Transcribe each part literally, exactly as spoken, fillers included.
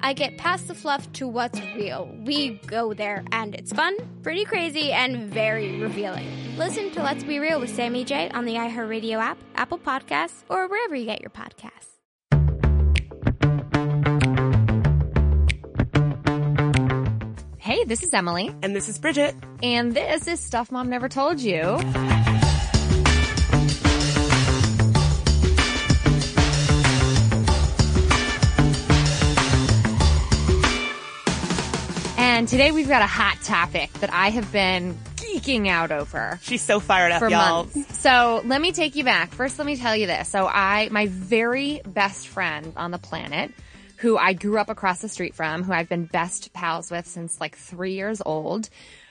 I get past the fluff to what's real. We go there, and it's fun, pretty crazy, and very revealing. Listen to Let's Be Real with Sammy J on the iHeartRadio app, Apple Podcasts, or wherever you get your podcasts. Hey, this is Emily. And this is Bridget. And this is Stuff Mom Never Told You. And today we've got a hot topic that I have been geeking out over. She's so fired up, for y'all. Months. So let me take you back. First, let me tell you this. So I, my very best friend on the planet, who I grew up across the street from, who I've been best pals with since like three years old,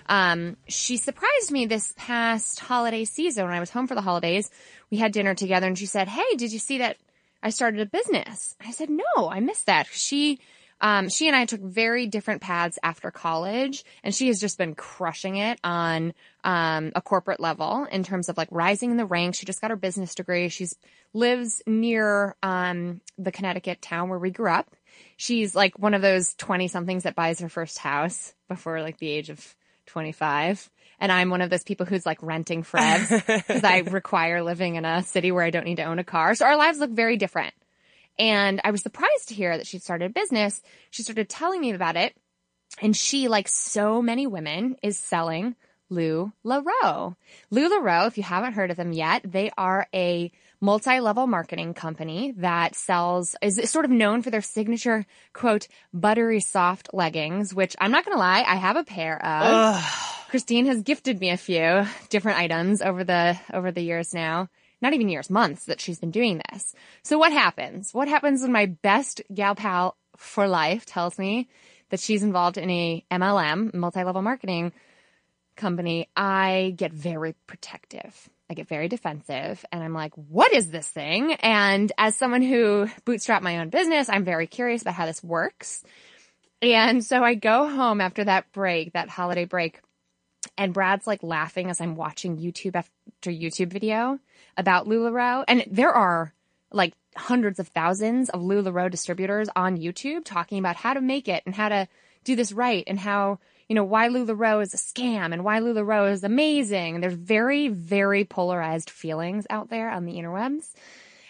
um, she surprised me this past holiday season when I was home for the holidays. We had dinner together and she said, "Hey, did you see that I started a business?" I said, "No, I missed that." She... Um, she and I took very different paths after college, and she has just been crushing it on um, a corporate level in terms of like rising in the ranks. She just got her business degree. She's lives near um, the Connecticut town where we grew up. She's like one of those twenty-somethings that buys her first house before like the age of twenty-five. And I'm one of those people who's like renting Fred's because I require living in a city where I don't need to own a car. So our lives look very different. And I was surprised to hear that she'd started a business. She started telling me about it. And she, like so many women, is selling LuLaRoe. LuLaRoe, if you haven't heard of them yet, they are a multi-level marketing company that sells, is sort of known for their signature, quote, buttery soft leggings, which I'm not going to lie, I have a pair of. Ugh. Christine has gifted me a few different items over the over the years now. Not even years, months that she's been doing this. So what happens? What happens when my best gal pal for life tells me that she's involved in a M L M, multi-level marketing company? I get very protective. I get very defensive. And I'm like, what is this thing? And as someone who bootstrapped my own business, I'm very curious about how this works. And so I go home after that break, that holiday break, and Brad's like laughing as I'm watching YouTube after YouTube video about LuLaRoe. And there are like hundreds of thousands of LuLaRoe distributors on YouTube talking about how to make it and how to do this right and how, you know, why LuLaRoe is a scam and why LuLaRoe is amazing. And there's very, very polarized feelings out there on the interwebs.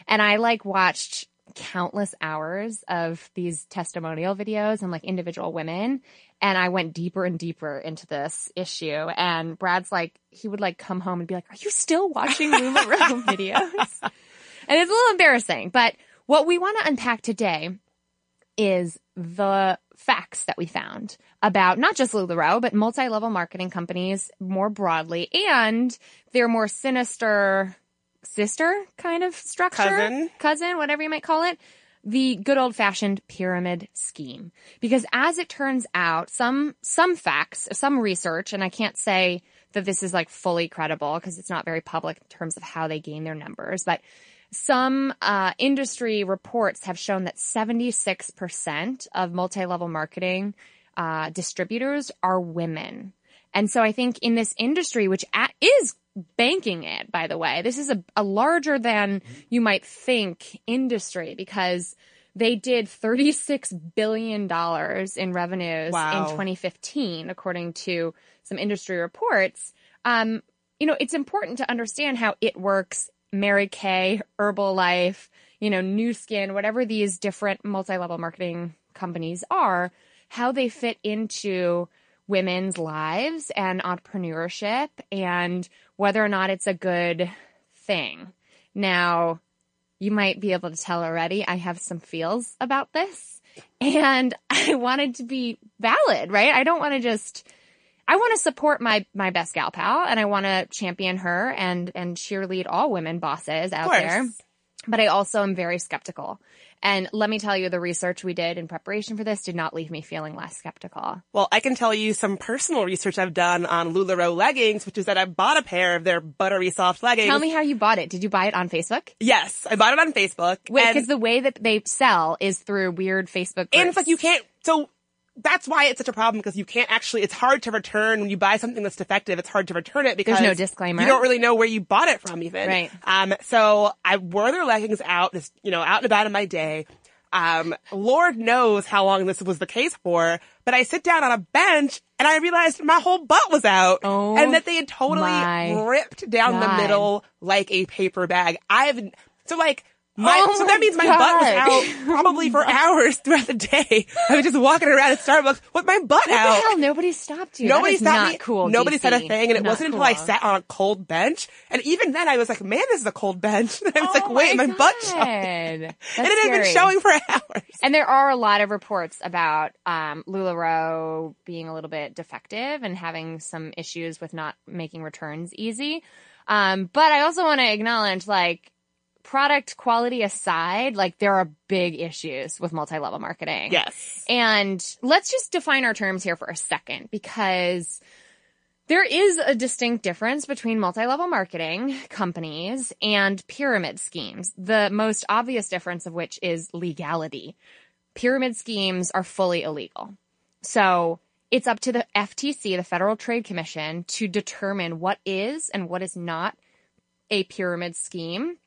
And I like watched countless hours of these testimonial videos and like individual women. And I went deeper and deeper into this issue. And Brad's like, he would like come home and be like, "Are you still watching LuLaRoe videos?" And it's a little embarrassing. But what we want to unpack today is the facts that we found about not just LuLaRoe, but multi-level marketing companies more broadly and their more sinister sister kind of structure, cousin, cousin, whatever you might call it, the good old-fashioned pyramid scheme. Because as it turns out, some some facts, some research, and I can't say that this is like fully credible because it's not very public in terms of how they gain their numbers, but some uh, industry reports have shown that seventy-six percent of multi-level marketing uh, distributors are women. And so I think in this industry, which is banking it, by the way, this is a, a larger than you might think industry because they did thirty-six billion dollars in revenues wow. in twenty fifteen, according to some industry reports. Um, you know, it's important to understand how It Works, Mary Kay, Herbalife, you know, New Skin, whatever these different multi-level marketing companies are, how they fit into women's lives and entrepreneurship and whether or not it's a good thing. Now, you might be able to tell already, I have some feels about this and I want it to be valid, right? I don't want to just, I want to support my, my best gal pal and I want to champion her and, and cheerlead all women bosses out there. But I also am very skeptical. And let me tell you, the research we did in preparation for this did not leave me feeling less skeptical. Well, I can tell you some personal research I've done on LuLaRoe leggings, which is that I bought a pair of their buttery soft leggings. Tell me how you bought it. Did you buy it on Facebook? Yes, I bought it on Facebook. Wait, because the way that they sell is through weird Facebook groups. And it's like you can't – so – that's why it's such a problem, because you can't actually, it's hard to return when you buy something that's defective. It's hard to return it because there's no disclaimer. You don't really know where you bought it from even. Right. Um, so I wore their leggings out, just, you know, out and about in my day. Um, Lord knows how long this was the case for, but I sit down on a bench and I realized my whole butt was out oh and that they had totally ripped down God. the middle like a paper bag. I've, so like, My, oh so that means my God. butt was out probably for hours throughout the day. I was just walking around at Starbucks with my butt what out. What the hell? Nobody stopped you. Nobody stopped not me. Cool, Nobody D C. said a thing. And it not wasn't cool. until I sat on a cold bench. And even then I was like, man, this is a cold bench. And I was oh like, wait, my, my butt showed. And it had scary. been showing for hours. And there are a lot of reports about um LuLaRoe being a little bit defective and having some issues with not making returns easy. Um, but I also want to acknowledge, like, product quality aside, like, there are big issues with multi-level marketing. Yes. And let's just define our terms here for a second, because there is a distinct difference between multi-level marketing companies and pyramid schemes, the most obvious difference of which is legality. Pyramid schemes are fully illegal. So it's up to the F T C, the Federal Trade Commission, to determine what is and what is not a pyramid scheme.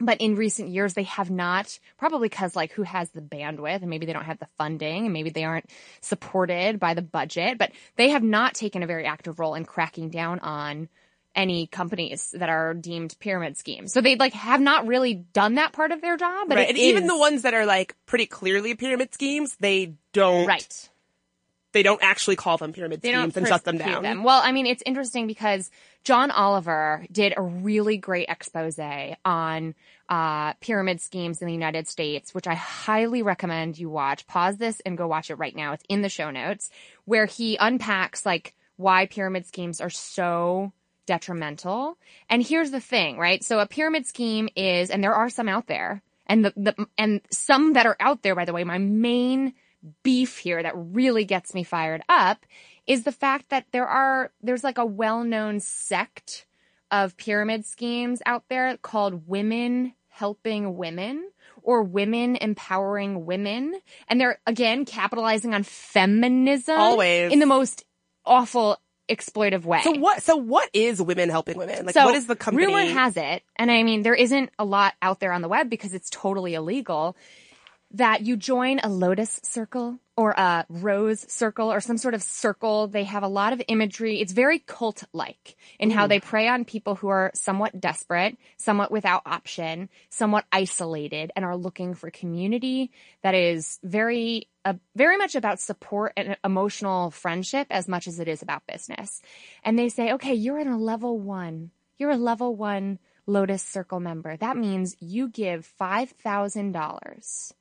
But in recent years, they have not, probably because, like, who has the bandwidth, and maybe they don't have the funding, and maybe they aren't supported by the budget, but they have not taken a very active role in cracking down on any companies that are deemed pyramid schemes. So they, like, have not really done that part of their job. But right. And is... even the ones that are, like, pretty clearly pyramid schemes, they don't. Right. They don't actually call them pyramid they schemes and shut them down. Them. Well, I mean, it's interesting because John Oliver did a really great expose on uh pyramid schemes in the United States, which I highly recommend you watch. Pause this and go watch it right now. It's in the show notes, where he unpacks, like, why pyramid schemes are so detrimental. And here's the thing, right? So a pyramid scheme is, and there are some out there, and the, the and some that are out there, by the way, my main beef here that really gets me fired up is the fact that there are there's like a well-known sect of pyramid schemes out there called women helping women or women empowering women, and they're, again, capitalizing on feminism always in the most awful, exploitive way. So what so what is women helping women? Like, so what is the company? Rumor has it, and I mean, there isn't a lot out there on the web because it's totally illegal, that you join a Lotus Circle or a Rose Circle or some sort of circle. They have a lot of imagery. It's very cult-like in mm. how they prey on people who are somewhat desperate, somewhat without option, somewhat isolated, and are looking for community that is very, uh, very much about support and emotional friendship as much as it is about business. And they say, okay, you're in a level one. You're a level one Lotus Circle member. That means you give five thousand dollars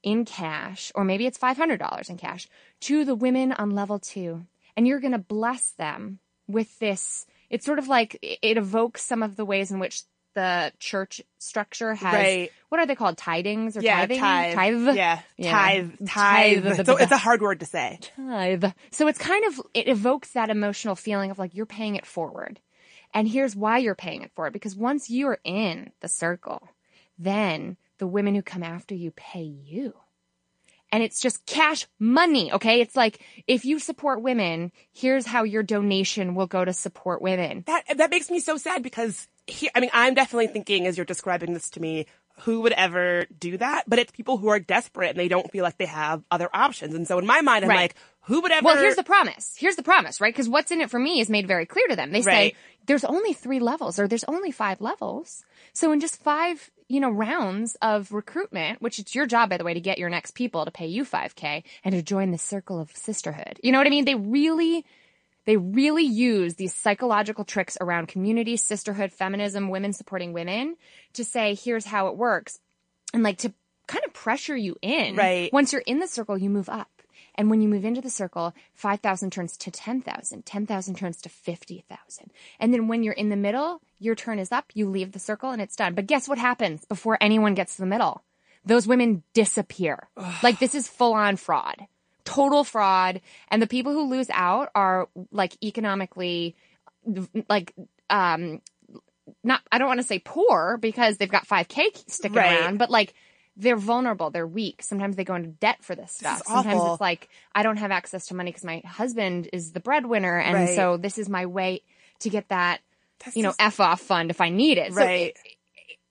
in cash, or maybe it's five hundred dollars in cash, to the women on level two. And you're going to bless them with this. It's sort of like, it evokes some of the ways in which the church structure has, right. what are they called? Tidings or yeah, tithing? Tithe. Tithe. Yeah. yeah. Tithe. Tithe. So it's a hard word to say. Tithe. So it's kind of, it evokes that emotional feeling of, like, you're paying it forward. And here's why you're paying it forward. Because once you are in the circle, then the women who come after you pay you. And it's just cash money, okay? It's like, if you support women, here's how your donation will go to support women. That that makes me so sad, because, he, I mean, I'm definitely thinking, as you're describing this to me, who would ever do that? But it's people who are desperate and they don't feel like they have other options. And so in my mind, I'm right. like, who would ever... Well, here's the promise. Here's the promise, right? Because what's in it for me is made very clear to them. They right. say, there's only three levels, or there's only five levels. So in just five... you know, rounds of recruitment, which it's your job, by the way, to get your next people to pay you five K and to join the circle of sisterhood. You know what I mean? They really, they really use these psychological tricks around community, sisterhood, feminism, women supporting women to say, here's how it works. And like to kind of pressure you in. Right. Once you're in the circle, you move up. And when you move into the circle, five thousand turns to ten thousand, ten thousand turns to fifty thousand. And then when you're in the middle, your turn is up, you leave the circle, and it's done. But guess what happens before anyone gets to the middle? Those women disappear. Ugh. Like, this is full-on fraud, total fraud. And the people who lose out are, like, economically, like, um, not, I don't want to say poor because they've got five K sticking right. around, but, like, they're vulnerable. They're weak. Sometimes they go into debt for this stuff. This is Sometimes awful. It's like, I don't have access to money because my husband is the breadwinner. And right. so this is my way to get that, That's you know, just... F off fund if I need it. Right. So it,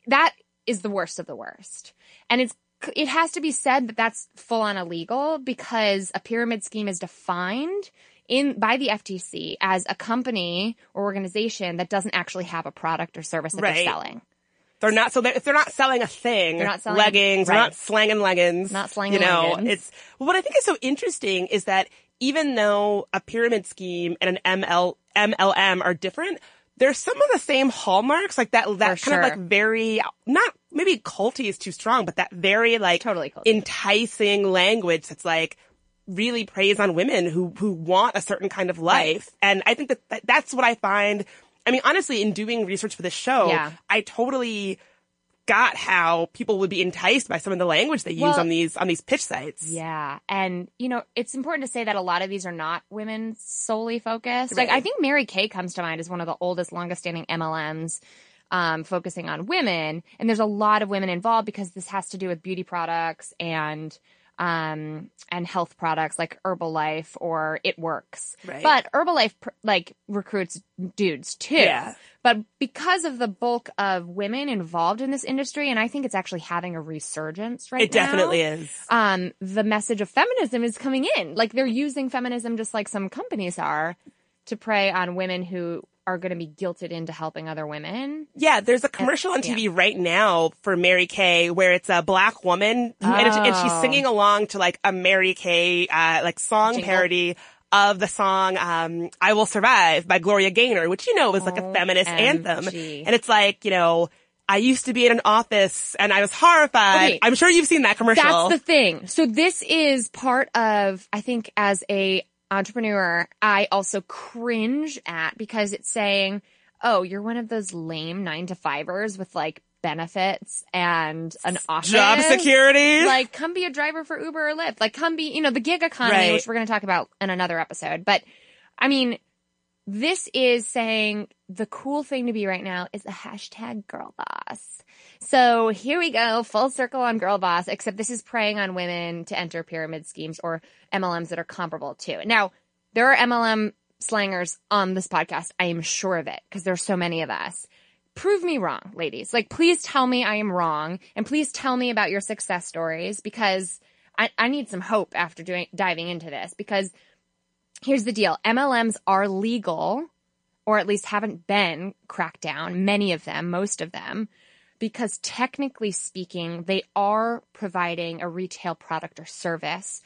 that is the worst of the worst. And it's, it has to be said that that's full on illegal because a pyramid scheme is defined in by the F T C as a company or organization that doesn't actually have a product or service that right. they're selling. They're not, so they're, if they're not selling a thing, they're not selling leggings, right. they're not slanging leggings, not slanging you know, leggings. It's, well, what I think is so interesting is that even though a pyramid scheme and an M L M are different, there's some of the same hallmarks, like that, that For kind sure. of like very, not, maybe culty is too strong, but that very like totally enticing language that's like, really preys on women who, who want a certain kind of life. Right. And I think that, that that's what I find. I mean, honestly, in doing research for this show, yeah. I totally got how people would be enticed by some of the language they use well, on these on these pitch sites. Yeah. And, you know, it's important to say that a lot of these are not women solely focused. Right. Like, I think Mary Kay comes to mind as one of the oldest, longest-standing M L Ms um, focusing on women. And there's a lot of women involved because this has to do with beauty products and um and health products like Herbalife or It Works. Right. But Herbalife like recruits dudes too. Yeah. But because of the bulk of women involved in this industry, and I think it's actually having a resurgence right now. It definitely is. Um the message of feminism is coming in. Like they're using feminism just like some companies are to prey on women who are going to be guilted into helping other women. Yeah, there's a commercial and, on T V yeah. right now for Mary Kay where it's a black woman who, oh. and, and she's singing along to like a Mary Kay uh, like song Jingle. Parody of the song um, I Will Survive by Gloria Gaynor, which you know is like a feminist O M G. Anthem. And it's like, you know, I used to be in an office and I was horrified. Okay. I'm sure you've seen that commercial. That's the thing. So this is part of, I think, as a entrepreneur, I also cringe at because it's saying, oh, you're one of those lame nine to fivers with like benefits and an office. Job security. Like come be a driver for Uber or Lyft. Like come be, you know, the gig economy, right. which we're going to talk about in another episode. But I mean, this is saying the cool thing to be right now is a hashtag girl boss. So here we go, full circle on girl boss, except this is preying on women to enter pyramid schemes or M L Ms that are comparable to. Now, there are M L M slangers on this podcast. I am sure of it because there's so many of us. Prove me wrong, ladies. Like, please tell me I am wrong and please tell me about your success stories because I, I need some hope after doing diving into this because here's the deal. M L Ms are legal, or at least haven't been cracked down, many of them, most of them, because technically speaking, they are providing a retail product or service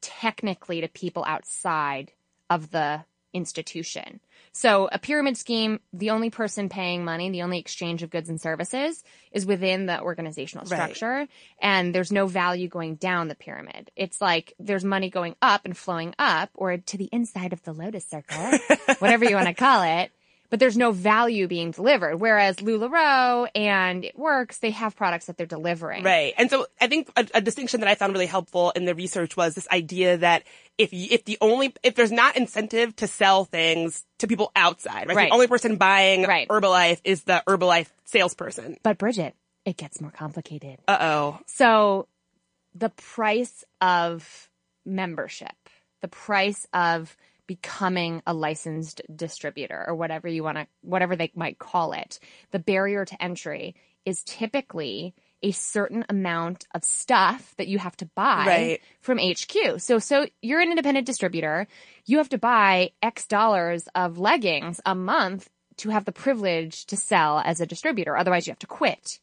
technically to people outside of the institution. So a pyramid scheme, the only person paying money, the only exchange of goods and services is within the organizational structure. Right. And there's no value going down the pyramid. It's like there's money going up and flowing up or to the inside of the Lotus Circle, whatever you want to call it. But there's no value being delivered. Whereas LuLaRoe and It Works, they have products that they're delivering. Right. And so I think a, a distinction that I found really helpful in the research was this idea that if you, if the only, if there's not incentive to sell things to people outside, right? Right. The only person buying right. Herbalife is the Herbalife salesperson. But Bridget, it gets more complicated. Uh-oh. So the price of membership, the price of becoming a licensed distributor or whatever you want to, whatever they might call it, the barrier to entry is typically a certain amount of stuff that you have to buy right. from H Q. So, so you're an independent distributor. You have to buy X dollars of leggings a month to have the privilege to sell as a distributor. Otherwise, you have to quit.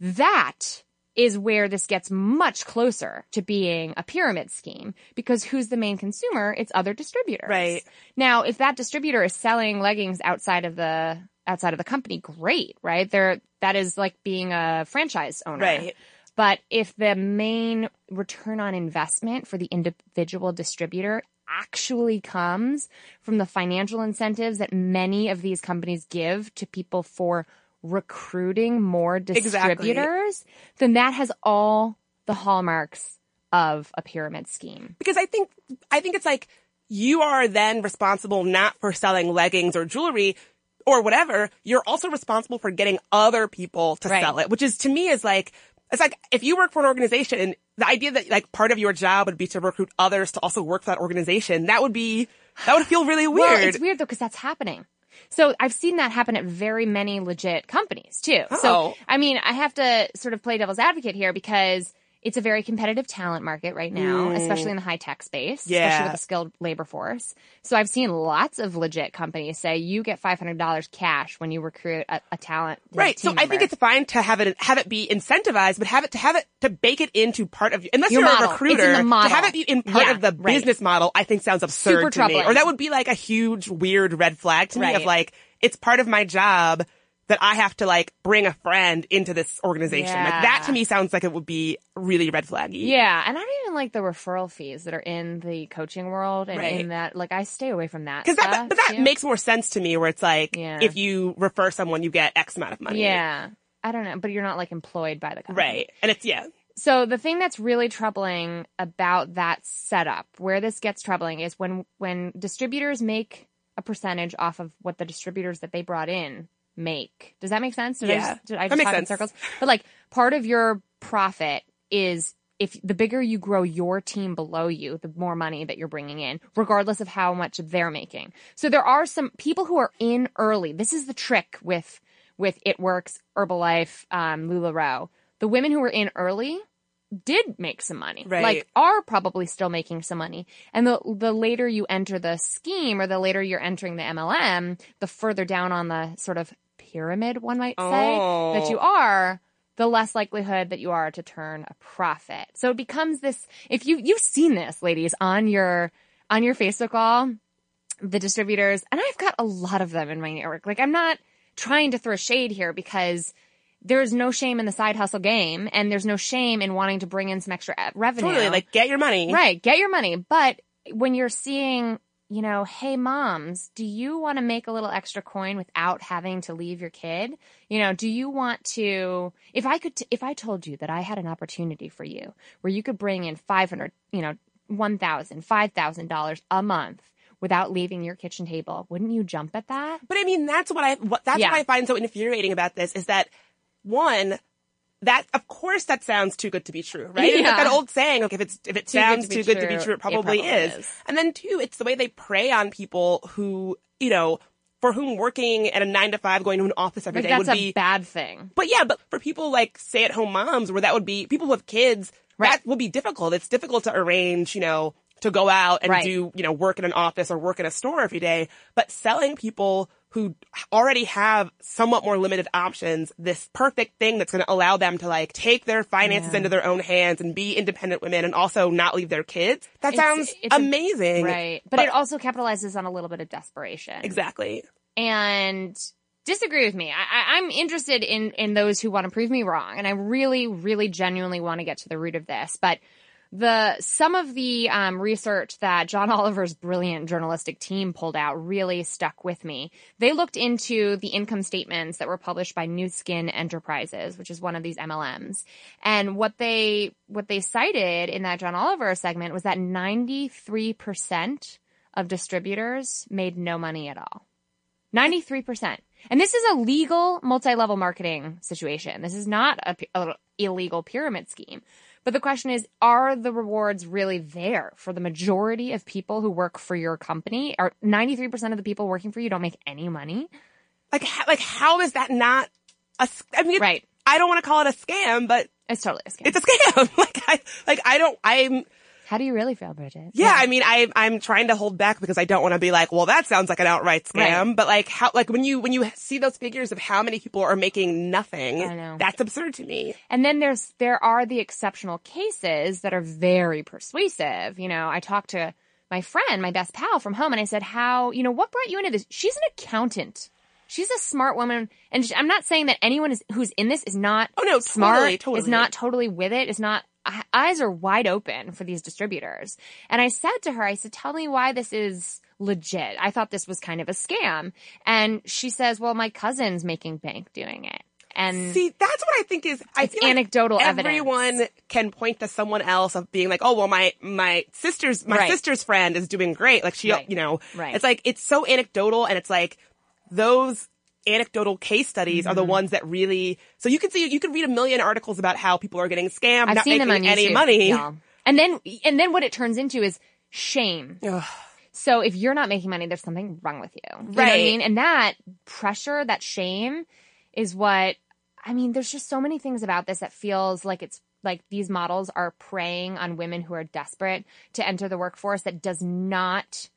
That is where this gets much closer to being a pyramid scheme, because who's the main consumer? It's other distributors. Right. Now, if that distributor is selling leggings outside of the outside of the company, great, right? They're, that is like being a franchise owner. Right. But if the main return on investment for the individual distributor actually comes from the financial incentives that many of these companies give to people for recruiting more distributors, exactly. then that has all the hallmarks of a pyramid scheme. Because I think, I think it's like you are then responsible not for selling leggings or jewelry or whatever. You're also responsible for getting other people to right. sell it, which is to me is like, it's like if you work for an organization, the idea that like part of your job would be to recruit others to also work for that organization, that would be, that would feel really weird. Well, it's weird though, because that's happening. So I've seen that happen at very many legit companies, too. Oh. So, I mean, I have to sort of play devil's advocate here because it's a very competitive talent market right now, mm. especially in the high-tech space, yeah. especially with a skilled labor force. So I've seen lots of legit companies say you get five hundred dollars cash when you recruit a, a talent right. team so member. I think it's fine to have it have it be incentivized, but have it to have it to bake it into part of – unless Your you're model. a recruiter, to have it be in part yeah, of the right. business model I think sounds absurd Super to troubling. me. Or that would be like a huge, weird red flag to right. me of like, it's part of my job – that I have to, like, bring a friend into this organization. Yeah. Like, that to me sounds like it would be really red flaggy. Yeah, and I don't even like the referral fees that are in the coaching world and right. in that. Like, I stay away from that. Because that, but that yeah. makes more sense to me where it's like, yeah. if you refer someone, you get X amount of money. Yeah. I don't know. But you're not, like, employed by the company. Right. And it's, yeah. So the thing that's really troubling about that setup, where this gets troubling, is when when distributors make a percentage off of what the distributors that they brought in make. Does that make sense? Did yeah. I just, did I just talk in circles? But like part of your profit is if the bigger you grow your team below you, the more money that you're bringing in, regardless of how much they're making. So there are some people who are in early. This is the trick with, with It Works, Herbalife, um, LuLaRoe. The women who were in early did make some money. Right. Like are probably still making some money. And the the later you enter the scheme or the later you're entering the M L M, the further down on the sort of pyramid, one might say, oh. that you are, the less likelihood that you are to turn a profit. So it becomes this, if you, you've seen this, ladies, on your, on your Facebook all, the distributors, and I've got a lot of them in my network. Like I'm not trying to throw shade here because there's no shame in the side hustle game and there's no shame in wanting to bring in some extra revenue. Totally, like get your money. Right, get your money. But when you're seeing, you know, hey, moms, do you want to make a little extra coin without having to leave your kid? You know, do you want to – if I could t- – if I told you that I had an opportunity for you where you could bring in five hundred dollars, you know, one thousand dollars, five thousand dollars a month without leaving your kitchen table, wouldn't you jump at that? But, I mean, that's what I – that's yeah. what I find so infuriating about this is that, one – that, of course, that sounds too good to be true, right? Yeah. It's like that old saying, like, if it's, if it sounds too good to be true, it probably is. And then two, it's the way they prey on people who, you know, for whom working at a nine to five, going to an office every day would be. That's a bad thing. But yeah, but for people like stay at home moms where that would be, people who have kids, right. that would be difficult. It's difficult to arrange, you know, to go out and right. do, you know, work in an office or work in a store every day. But selling people who already have somewhat more limited options, this perfect thing that's going to allow them to, like, take their finances yeah. into their own hands and be independent women and also not leave their kids. That it's, sounds it's amazing. A, right. But, but it also capitalizes on a little bit of desperation. Exactly. And disagree with me. I, I, I'm interested in, in those who want to prove me wrong. And I really, really genuinely want to get to the root of this. But The some of the um, research that John Oliver's brilliant journalistic team pulled out really stuck with me. They looked into the income statements that were published by New Skin Enterprises, which is one of these M L Ms. And what they what they cited in that John Oliver segment was that ninety-three percent of distributors made no money at all. ninety-three percent. And this is a legal multi-level marketing situation. This is not a, a illegal pyramid scheme. But the question is, are the rewards really there for the majority of people who work for your company? Are ninety-three percent of the people working for you don't make any money? Like, like how is that not a – I mean, right. I don't want to call it a scam, but – It's totally a scam. It's a scam. Like, I, like, I don't – I'm – How do you really feel, Bridget? Yeah, yeah. I mean, I, I'm trying to hold back because I don't want to be like, well, that sounds like an outright scam. Right. But like, how, like when you, when you see those figures of how many people are making nothing, I know. That's absurd to me. And then there's, there are the exceptional cases that are very persuasive. You know, I talked to my friend, my best pal from home, and I said, how, you know, what brought you into this? She's an accountant. She's a smart woman, and she, I'm not saying that anyone is, who's in this is not oh, no, smart, totally, totally. Is not totally with it, is not, eyes are wide open for these distributors. And I said to her, I said, tell me why this is legit. I thought this was kind of a scam. And she says, well, my cousin's making bank doing it. And see, that's what I think is, I it's feel anecdotal like everyone evidence. Can point to someone else of being like, oh, well, my, my sister's, my right. sister's friend is doing great. Like she, right. you know, right. it's like, it's so anecdotal, and it's like, those anecdotal case studies mm-hmm. are the ones that really, so you can see, you can read a million articles about how people are getting scammed, I've not making any money. Yeah. And then, and then what it turns into is shame. Ugh. So if you're not making money, there's something wrong with you. You right. know what I mean? And that pressure, that shame is what, I mean, there's just so many things about this that feels like it's, like these models are preying on women who are desperate to enter the workforce that does not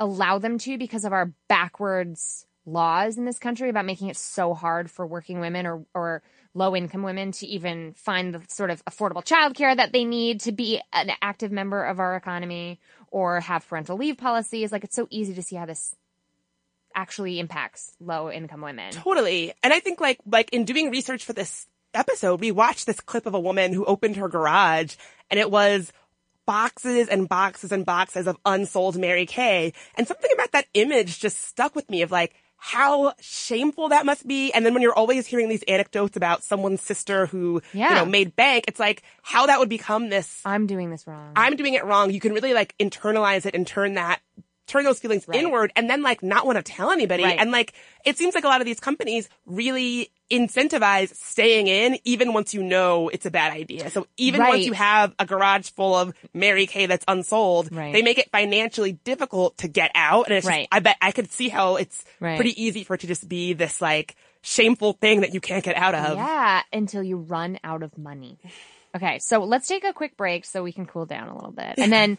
allow them to because of our backwards laws in this country about making it so hard for working women or, or low-income women to even find the sort of affordable childcare that they need to be an active member of our economy or have parental leave policies. Like, it's so easy to see how this actually impacts low-income women. Totally. And I think, like, like in doing research for this episode, we watched this clip of a woman who opened her garage, and it was boxes and boxes and boxes of unsold Mary Kay. And something about that image just stuck with me of, like, how shameful that must be. And then when you're always hearing these anecdotes about someone's sister who, yeah. you know, made bank, it's like how that would become this. I'm doing this wrong. I'm doing it wrong. You can really like internalize it and turn that, turn those feelings right. inward and then like not want to tell anybody. Right. And like, it seems like a lot of these companies really incentivize staying in even once you know it's a bad idea. So even right. once you have a garage full of Mary Kay that's unsold, right. they make it financially difficult to get out. And it's right. just, I bet I could see how it's right. pretty easy for it to just be this like shameful thing that you can't get out of. Yeah, until you run out of money. Okay, so let's take a quick break so we can cool down a little bit. And then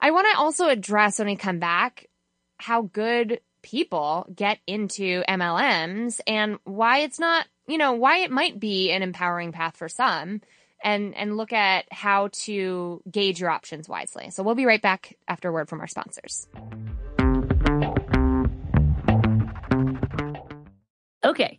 I want to also address when we come back how good people get into M L Ms and why it's not, you know, why it might be an empowering path for some, and, and look at how to gauge your options wisely. So we'll be right back after a word from our sponsors. Okay.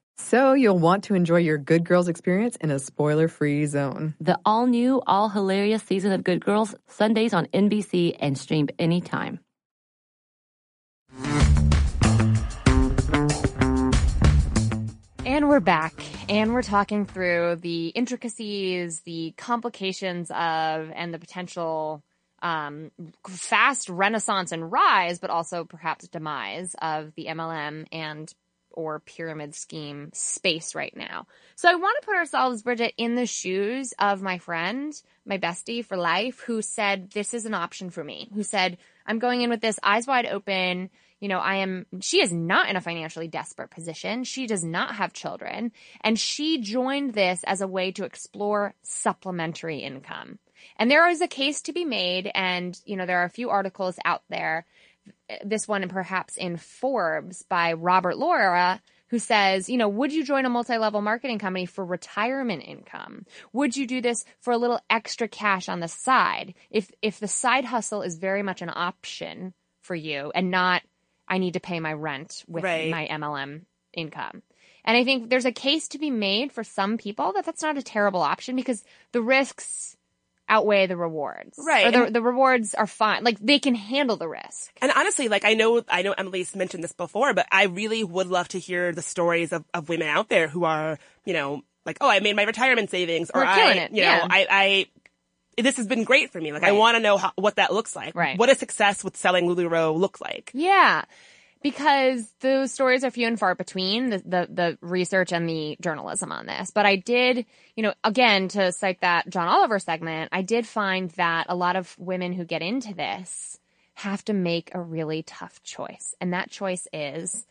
So you'll want to enjoy your Good Girls experience in a spoiler-free zone. The all-new, all-hilarious season of Good Girls, Sundays on N B C and streamed anytime. And we're back, and we're talking through the intricacies, the complications of, and the potential um, fast renaissance and rise, but also perhaps demise of the M L M and or pyramid scheme space right now. So I want to put ourselves, Bridget, in the shoes of my friend, my bestie for life, who said, this is an option for me, who said, I'm going in with this eyes wide open. You know, I am, she is not in a financially desperate position. She does not have children. And she joined this as a way to explore supplementary income. And there is a case to be made. And, you know, there are a few articles out there. This one, and perhaps in Forbes, by Robert Laura, who says, you know, would you join a multi-level marketing company for retirement income? Would you do this for a little extra cash on the side? If if the side hustle is very much an option for you and not, I need to pay my rent with right. my M L M income. And I think there's a case to be made for some people that that's not a terrible option because the risks outweigh the rewards. Right. Or the, the rewards are fine. Like, they can handle the risk. And honestly, like, I know, I know Emily's mentioned this before, but I really would love to hear the stories of, of women out there who are, you know, like, oh, I made my retirement savings. Or We're killing I, it. You yeah. know, I, I, this has been great for me. Like, right. I want to know how, what that looks like. Right. What does success with selling LuLaRoe look like? Yeah. Because those stories are few and far between, the, the the research and the journalism on this. But I did, you know, again, to cite that John Oliver segment, I did find that a lot of women who get into this have to make a really tough choice. And that choice is,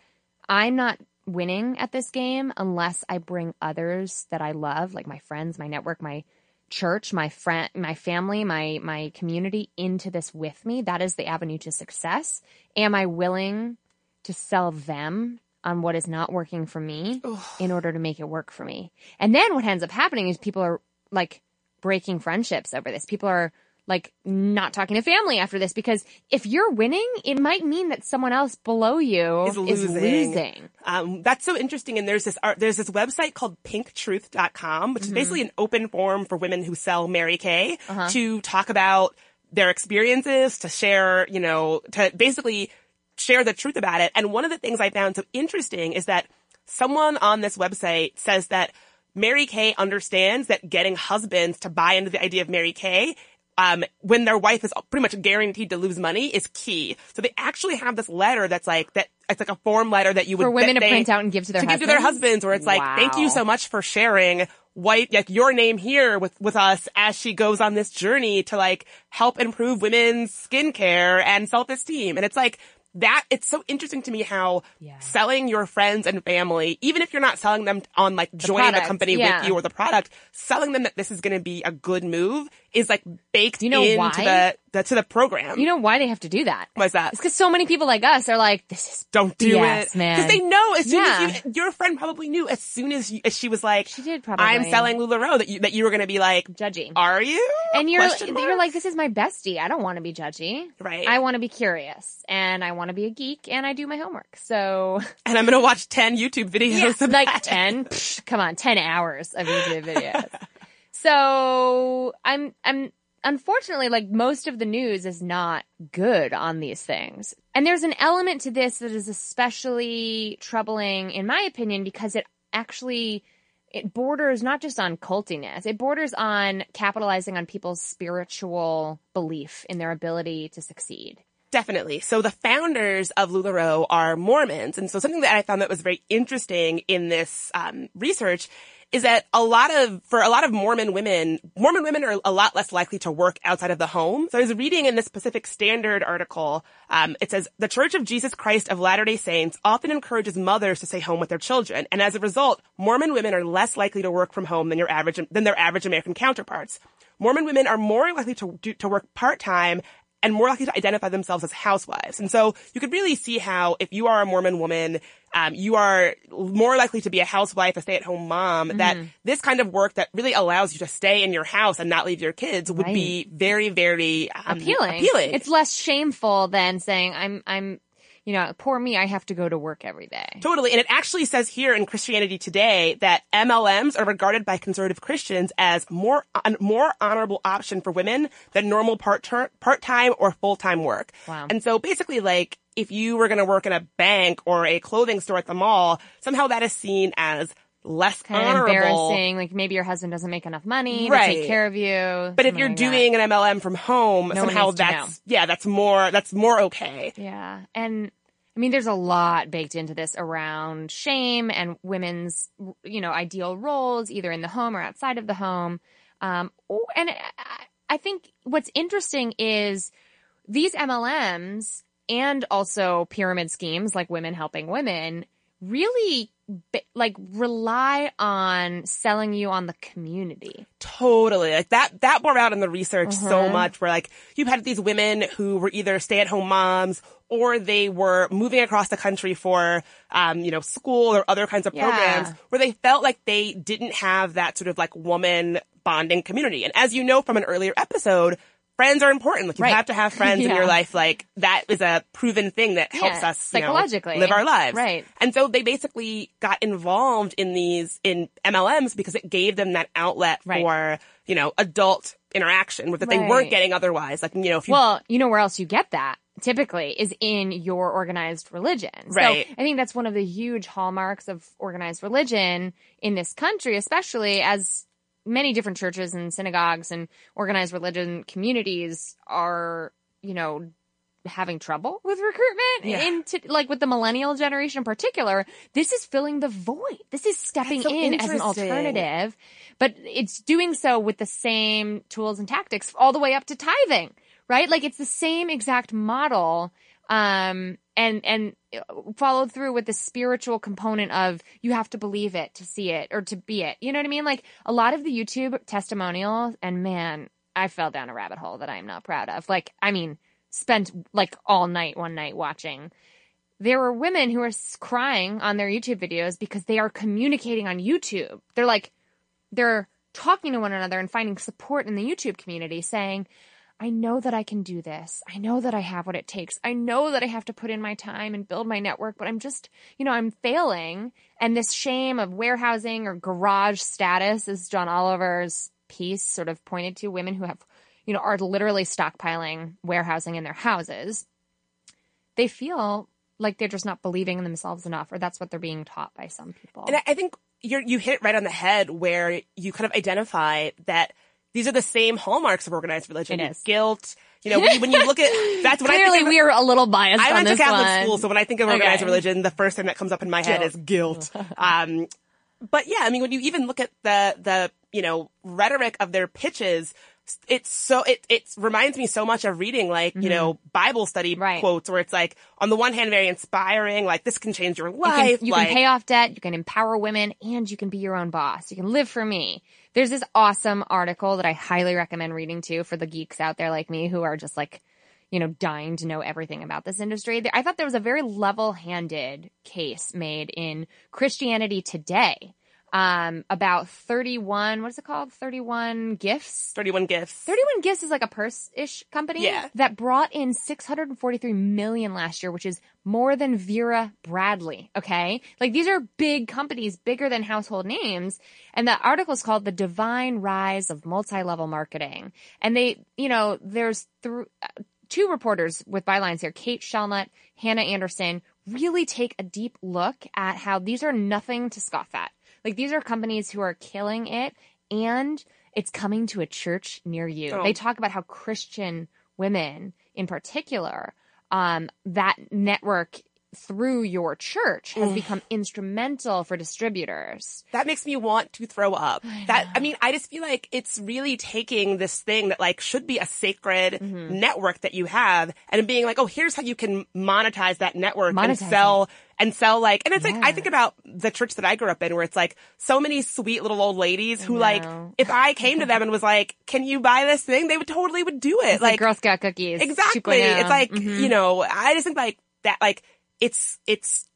I'm not winning at this game unless I bring others that I love, like my friends, my network, my church, my friend, my family, my my community into this with me. That is the avenue to success. Am I willing to sell them on what is not working for me Ugh. in order to make it work for me? And then what ends up happening is people are like breaking friendships over this. People are like not talking to family after this, because if you're winning, it might mean that someone else below you is losing. Is losing. Um, that's so interesting. And there's this art, there's this website called pink truth dot com, which mm-hmm. is basically an open forum for women who sell Mary Kay uh-huh. to talk about their experiences, to share, you know, to basically share the truth about it. And one of the things I found so interesting is that someone on this website says that Mary Kay understands that getting husbands to buy into the idea of Mary Kay, um, when their wife is pretty much guaranteed to lose money, is key. So they actually have this letter that's like that. It's like a form letter that you would for women to print out and give to their to husbands? give to their husbands, where it's wow. like, thank you so much for sharing white like your name here with with us as she goes on this journey to like help improve women's skincare and self-esteem. And it's like, that it's so interesting to me how yeah. selling your friends and family, even if you're not selling them on like the joining product, the company yeah. with you or the product, selling them that this is going to be a good move is like baked you know into the, the to the program. You know why they have to do that? Why's that? It's because so many people like us are like, this is don't do B S, it, man. Because they know as soon yeah. as you, your friend probably knew as soon as, you, as she was like, she did probably. I'm selling LuLaRoe, that you that you were going to be like judgy. Are you? And you're you're like, this is my bestie. I don't want to be judgy. Right. I want to be curious and I want. want to be a geek and I do my homework. So and I'm going to watch ten YouTube videos. Yeah, like ten, psh, come on, ten hours of YouTube videos. So I'm I'm unfortunately like most of the news is not good on these things. And there's an element to this that is especially troubling in my opinion because it actually it borders not just on cultiness. It borders on capitalizing on people's spiritual belief in their ability to succeed. Definitely. So the founders of LuLaRoe are Mormons. And so something that I found that was very interesting in this um research is that a lot of, for a lot of Mormon women, Mormon women are a lot less likely to work outside of the home. So I was reading in this Pacific Standard article, um, it says, the Church of Jesus Christ of Latter-day Saints often encourages mothers to stay home with their children. And as a result, Mormon women are less likely to work from home than your average, than their average American counterparts. Mormon women are more likely to, to, to work part-time and more likely to identify themselves as housewives. And so you could really see how if you are a Mormon woman, um, you are more likely to be a housewife, a stay-at-home mom, mm-hmm. that this kind of work that really allows you to stay in your house and not leave your kids would right. be very, very um, appealing. appealing. It's less shameful than saying, I'm, I'm, you know, poor me, I have to go to work every day. Totally. And it actually says here in Christianity Today that M L Ms are regarded by conservative Christians as more a more honorable option for women than normal part ter- part-time or full-time work. Wow. And so basically, like, if you were going to work in a bank or a clothing store at the mall, somehow that is seen as less kind honorable. Of embarrassing. Like maybe your husband doesn't make enough money right. to take care of you. But if you're like doing that. An M L M from home, no somehow that's yeah, that's more that's more okay. Yeah. And I mean, there's a lot baked into this around shame and women's, you know, ideal roles, either in the home or outside of the home. Um, and I think what's interesting is these M L Ms and also pyramid schemes like Women Helping Women really like rely on selling you on the community. Totally. Like that, that bore out in the research uh-huh. so much where like you had these women who were either stay at home moms or they were moving across the country for, um, you know, school or other kinds of yeah. programs where they felt like they didn't have that sort of like woman bonding community. And as you know from an earlier episode, friends are important. Like you right. have to have friends yeah. in your life. Like that is a proven thing that helps yeah, us psychologically you know, live our lives. Right. And so they basically got involved in these in M L Ms because it gave them that outlet right. for you know adult interaction with that right. they weren't getting otherwise. Like you know, if you well, you know where else you get that typically is in your organized religion. Right. So I think that's one of the huge hallmarks of organized religion in this country, especially as. Many different churches and synagogues and organized religion communities are, you know, having trouble with recruitment. Yeah. Into, like with the millennial generation in particular, this is filling the void. This is stepping so in as an alternative, but it's doing so with the same tools and tactics all the way up to tithing, right? Like it's the same exact model. Um, and, and followed through with the spiritual component of you have to believe it to see it or to be it. You know what I mean? Like a lot of the YouTube testimonials and man, I fell down a rabbit hole that I'm not proud of. Like, I mean, spent like all night, one night watching. There were women who are crying on their YouTube videos because they are communicating on YouTube. They're like, they're talking to one another and finding support in the YouTube community saying, I know that I can do this. I know that I have what it takes. I know that I have to put in my time and build my network, but I'm just, you know, I'm failing. And this shame of warehousing or garage status, as John Oliver's piece sort of pointed to, women who have, you know, are literally stockpiling warehousing in their houses. They feel like they're just not believing in themselves enough, or that's what they're being taught by some people. And I think you're, you hit it right on the head where you kind of identify that these are the same hallmarks of organized religion. It is. Guilt. You know, when you, when you look at, that's what I think. Clearly we are a little biased on this one. I went to Catholic school, so when I think of organized okay. religion, the first thing that comes up in my head guilt. Is guilt. Um, but yeah, I mean, when you even look at the, the, you know, rhetoric of their pitches, it's so, it, it reminds me so much of reading, like, mm-hmm. you know, Bible study right. quotes where it's like, on the one hand, very inspiring, like, this can change your life. You can, you like, can pay off debt, you can empower women, and you can be your own boss. You can live for me. There's this awesome article that I highly recommend reading too for the geeks out there like me who are just like, you know, dying to know everything about this industry. I thought there was a very level-handed case made in Christianity Today. Um, about thirty-one, what is it called? thirty-one gifts? thirty-one gifts. thirty-one gifts is like a purse-ish company yeah. that brought in six hundred forty-three million dollars last year, which is more than Vera Bradley, okay? Like these are big companies, bigger than household names. And the article is called The Divine Rise of Multi-Level Marketing. And they, you know, there's th- two reporters with bylines here, Kate Shelnut, Hannah Anderson, really take a deep look at how these are nothing to scoff at. Like, these are companies who are killing it, and it's coming to a church near you. Oh. They talk about how Christian women, in particular, um, that network through your church has become instrumental for distributors. That makes me want to throw up. I that I mean, I just feel like it's really taking this thing that, like, should be a sacred mm-hmm. network that you have and being like, oh, here's how you can monetize that network monetize and sell... It. And so, like, and it's yeah. like, I think about the church that I grew up in where it's, like, so many sweet little old ladies who, like, if I came to them and was like, can you buy this thing? They would totally would do it. It's like, like Girl Scout cookies. Exactly. two point oh. It's like, mm-hmm. you know, I just think, like, that, like, it's, it's,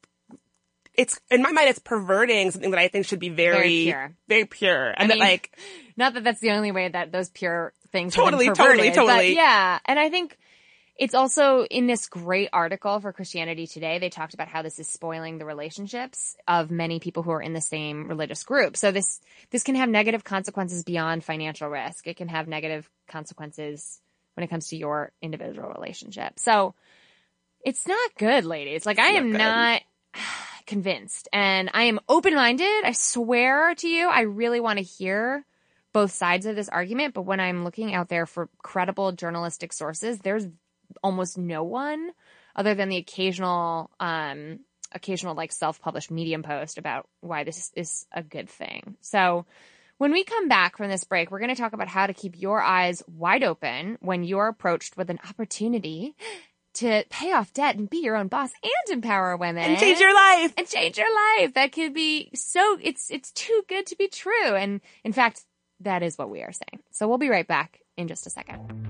it's, in my mind, it's perverting something that I think should be very, very pure. Very pure. And I mean, that, like. Not that that's the only way that those pure things totally, have been perverted, totally, totally. But yeah. And I think. It's also in this great article for Christianity Today, they talked about how this is spoiling the relationships of many people who are in the same religious group. So this this can have negative consequences beyond financial risk. It can have negative consequences when it comes to your individual relationship. So it's not good, ladies. Like, I am not convinced. And I am open-minded. I swear to you, I really want to hear both sides of this argument. But when I'm looking out there for credible journalistic sources, there's almost no one other than the occasional, um, occasional like self-published Medium post about why this is a good thing. So when we come back from this break, we're going to talk about how to keep your eyes wide open when you're approached with an opportunity to pay off debt and be your own boss and empower women. And change your life. And change your life. That could be so, it's, it's too good to be true. And in fact, that is what we are saying. So we'll be right back in just a second.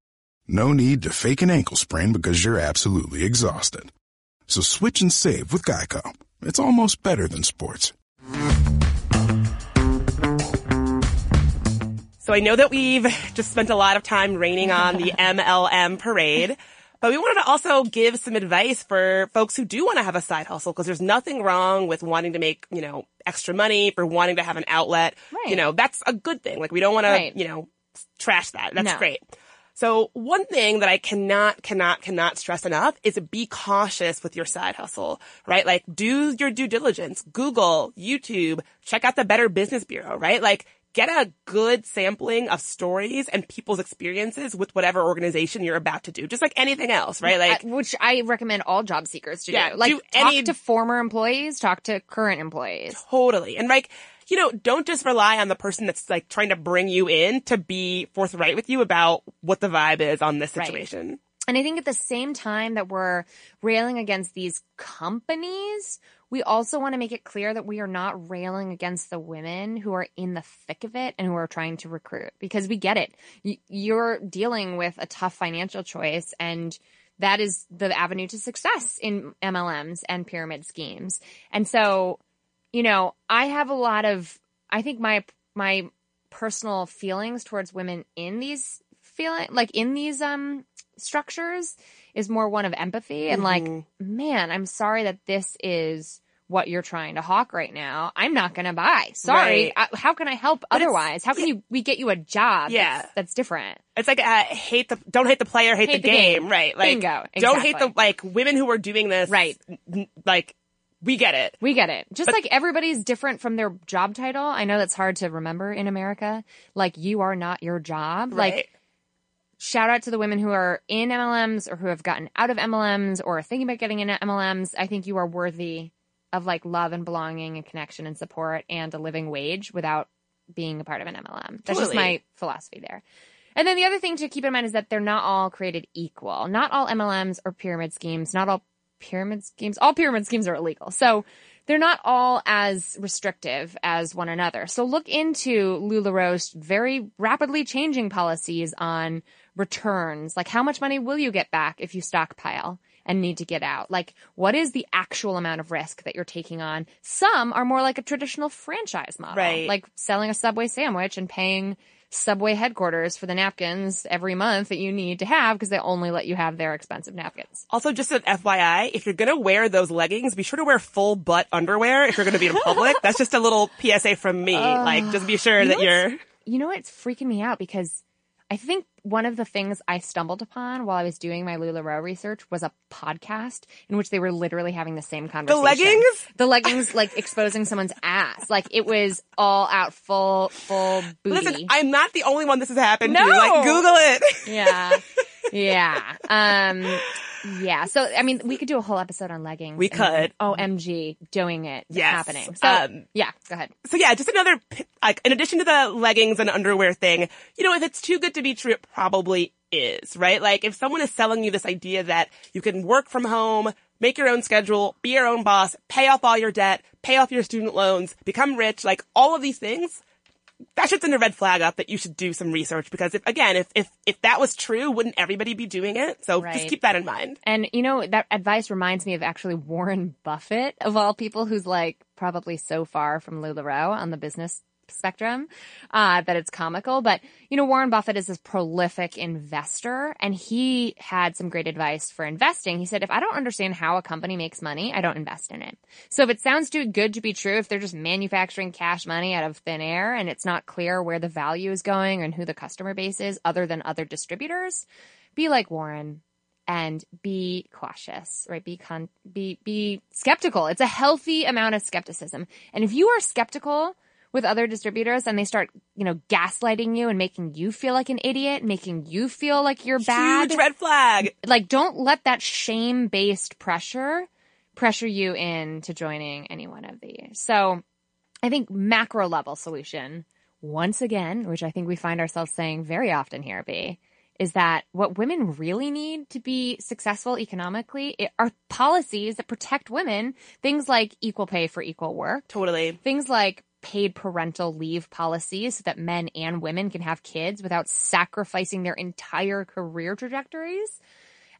No need to fake an ankle sprain because you're absolutely exhausted. So switch and save with Geico. It's almost better than sports. So I know that we've just spent a lot of time raining on the M L M parade, but we wanted to also give some advice for folks who do want to have a side hustle, because there's nothing wrong with wanting to make, you know, extra money, for wanting to have an outlet. Right. You know, that's a good thing. Like, we don't want right. to, you know, trash that. That's no. great. So one thing that I cannot, cannot, cannot stress enough is be cautious with your side hustle, right? Like, do your due diligence. Google, YouTube, check out the Better Business Bureau, right? Like, get a good sampling of stories and people's experiences with whatever organization you're about to do, just like anything else, right? Like, which I recommend all job seekers to yeah, do. Like, do talk any... to former employees, talk to current employees. Totally. And like, you know, don't just rely on the person that's like trying to bring you in to be forthright with you about what the vibe is on this situation. Right. And I think at the same time that we're railing against these companies, we also want to make it clear that we are not railing against the women who are in the thick of it and who are trying to recruit, because we get it. You're dealing with a tough financial choice, and that is the avenue to success in M L Ms and pyramid schemes. And so, you know, I have a lot of, I think my, my personal feelings towards women in these feeling, like in these, um, structures is more one of empathy and like, mm-hmm. man, I'm sorry that this is what you're trying to hawk right now. I'm not going to buy. Sorry. Right. I, how can I help but otherwise? How can yeah. you, we get you a job yeah. that's, that's different? It's like, uh, hate the, don't hate the player, hate, hate the, the game. game. Right. Like, bingo. Exactly. Don't hate the, like, women who are doing this. Right. Like, we get it. We get it. Just but, like, everybody's different from their job title. I know that's hard to remember in America. Like, you are not your job. Right. Like, shout out to the women who are in M L Ms or who have gotten out of M L Ms or are thinking about getting into M L Ms. I think you are worthy of, like, love and belonging and connection and support and a living wage without being a part of an M L M. That's totally. Just my philosophy there. And then the other thing to keep in mind is that they're not all created equal. Not all M L Ms or pyramid schemes, not all pyramid schemes. All pyramid schemes are illegal. So they're not all as restrictive as one another. So look into LuLaRoe's very rapidly changing policies on returns. Like, how much money will you get back if you stockpile and need to get out? Like, what is the actual amount of risk that you're taking on? Some are more like a traditional franchise model, right. like selling a Subway sandwich and paying Subway headquarters for the napkins every month that you need to have because they only let you have their expensive napkins. Also, just an F Y I, if you're going to wear those leggings, be sure to wear full butt underwear if you're going to be in public. That's just a little P S A from me. Uh, like, just be sure you that you're... You know what's freaking me out? Because I think one of the things I stumbled upon while I was doing my LuLaRoe research was a podcast in which they were literally having the same conversation. The leggings? The leggings, like, exposing someone's ass. Like, it was all out, full, full booty. Listen, I'm not the only one this has happened no. to. Like, Google it. Yeah. Yeah. Um, yeah. So, I mean, we could do a whole episode on leggings. We could. O M G, doing it. Yes. Happening. So, um, yeah, go ahead. So, yeah, just another, like, in addition to the leggings and underwear thing, you know, if it's too good to be true, it probably is, right? Like, if someone is selling you this idea that you can work from home, make your own schedule, be your own boss, pay off all your debt, pay off your student loans, become rich, like, all of these things, that should send a red flag up that you should do some research because, if again, if if if that was true, wouldn't everybody be doing it? So right. Just keep that in mind. And, you know, that advice reminds me of actually Warren Buffett, of all people, who's, like, probably so far from LuLaRoe on the business spectrum uh, that it's comical. But, you know, Warren Buffett is this prolific investor, and he had some great advice for investing. He said, if I don't understand how a company makes money, I don't invest in it. So if it sounds too good to be true, if they're just manufacturing cash money out of thin air and it's not clear where the value is going and who the customer base is other than other distributors, be like Warren and be cautious, right? Be con- be be skeptical. It's a healthy amount of skepticism. And if you are skeptical with other distributors and they start, you know, gaslighting you and making you feel like an idiot, making you feel like you're bad. Huge red flag. Like, don't let that shame-based pressure pressure you into joining any one of these. So I think macro level solution, once again, which I think we find ourselves saying very often here, B, is that what women really need to be successful economically are policies that protect women. Things like equal pay for equal work. Totally. Things like paid parental leave policies so that men and women can have kids without sacrificing their entire career trajectories,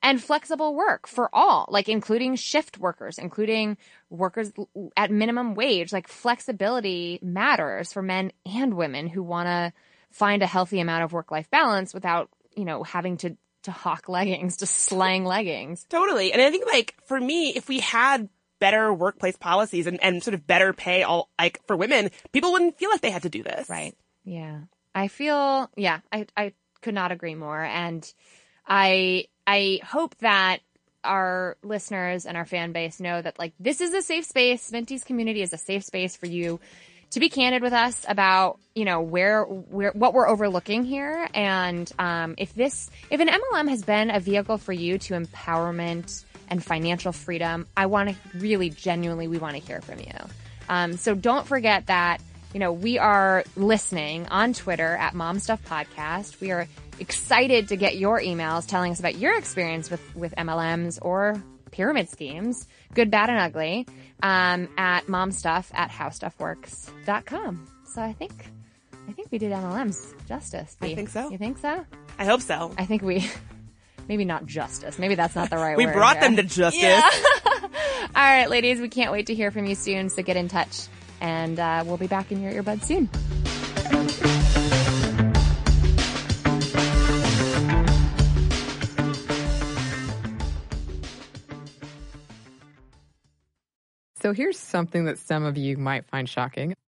and flexible work for all, like including shift workers, including workers at minimum wage. Like, flexibility matters for men and women who want to find a healthy amount of work-life balance without, you know, having to to hawk leggings, to slang leggings. Totally. And I think, like, for me, if we had better workplace policies and, and sort of better pay, all like for women, people wouldn't feel like they had to do this. Right. Yeah. I feel, yeah, I I could not agree more. And I I hope that our listeners and our fan base know that, like, this is a safe space. Minty's community is a safe space for you to be candid with us about, you know, where, where, what we're overlooking here. And um, if this, if an M L M has been a vehicle for you to empowerment and financial freedom, I want to really genuinely, we want to hear from you. Um, so don't forget that, you know, we are listening on Twitter at Mom Stuff Podcast. We are excited to get your emails telling us about your experience with, with M L Ms or pyramid schemes, good, bad, and ugly, um, at momstuff at howstuffworks dot com. So I think, I think we did M L Ms justice. I think so. You think so? I hope so. I think we, maybe not justice. Maybe that's not the right we word. We brought here. them to justice. Yeah. All right, ladies, we can't wait to hear from you soon. So get in touch, and uh, we'll be back in your earbuds soon. So here's something that some of you might find shocking.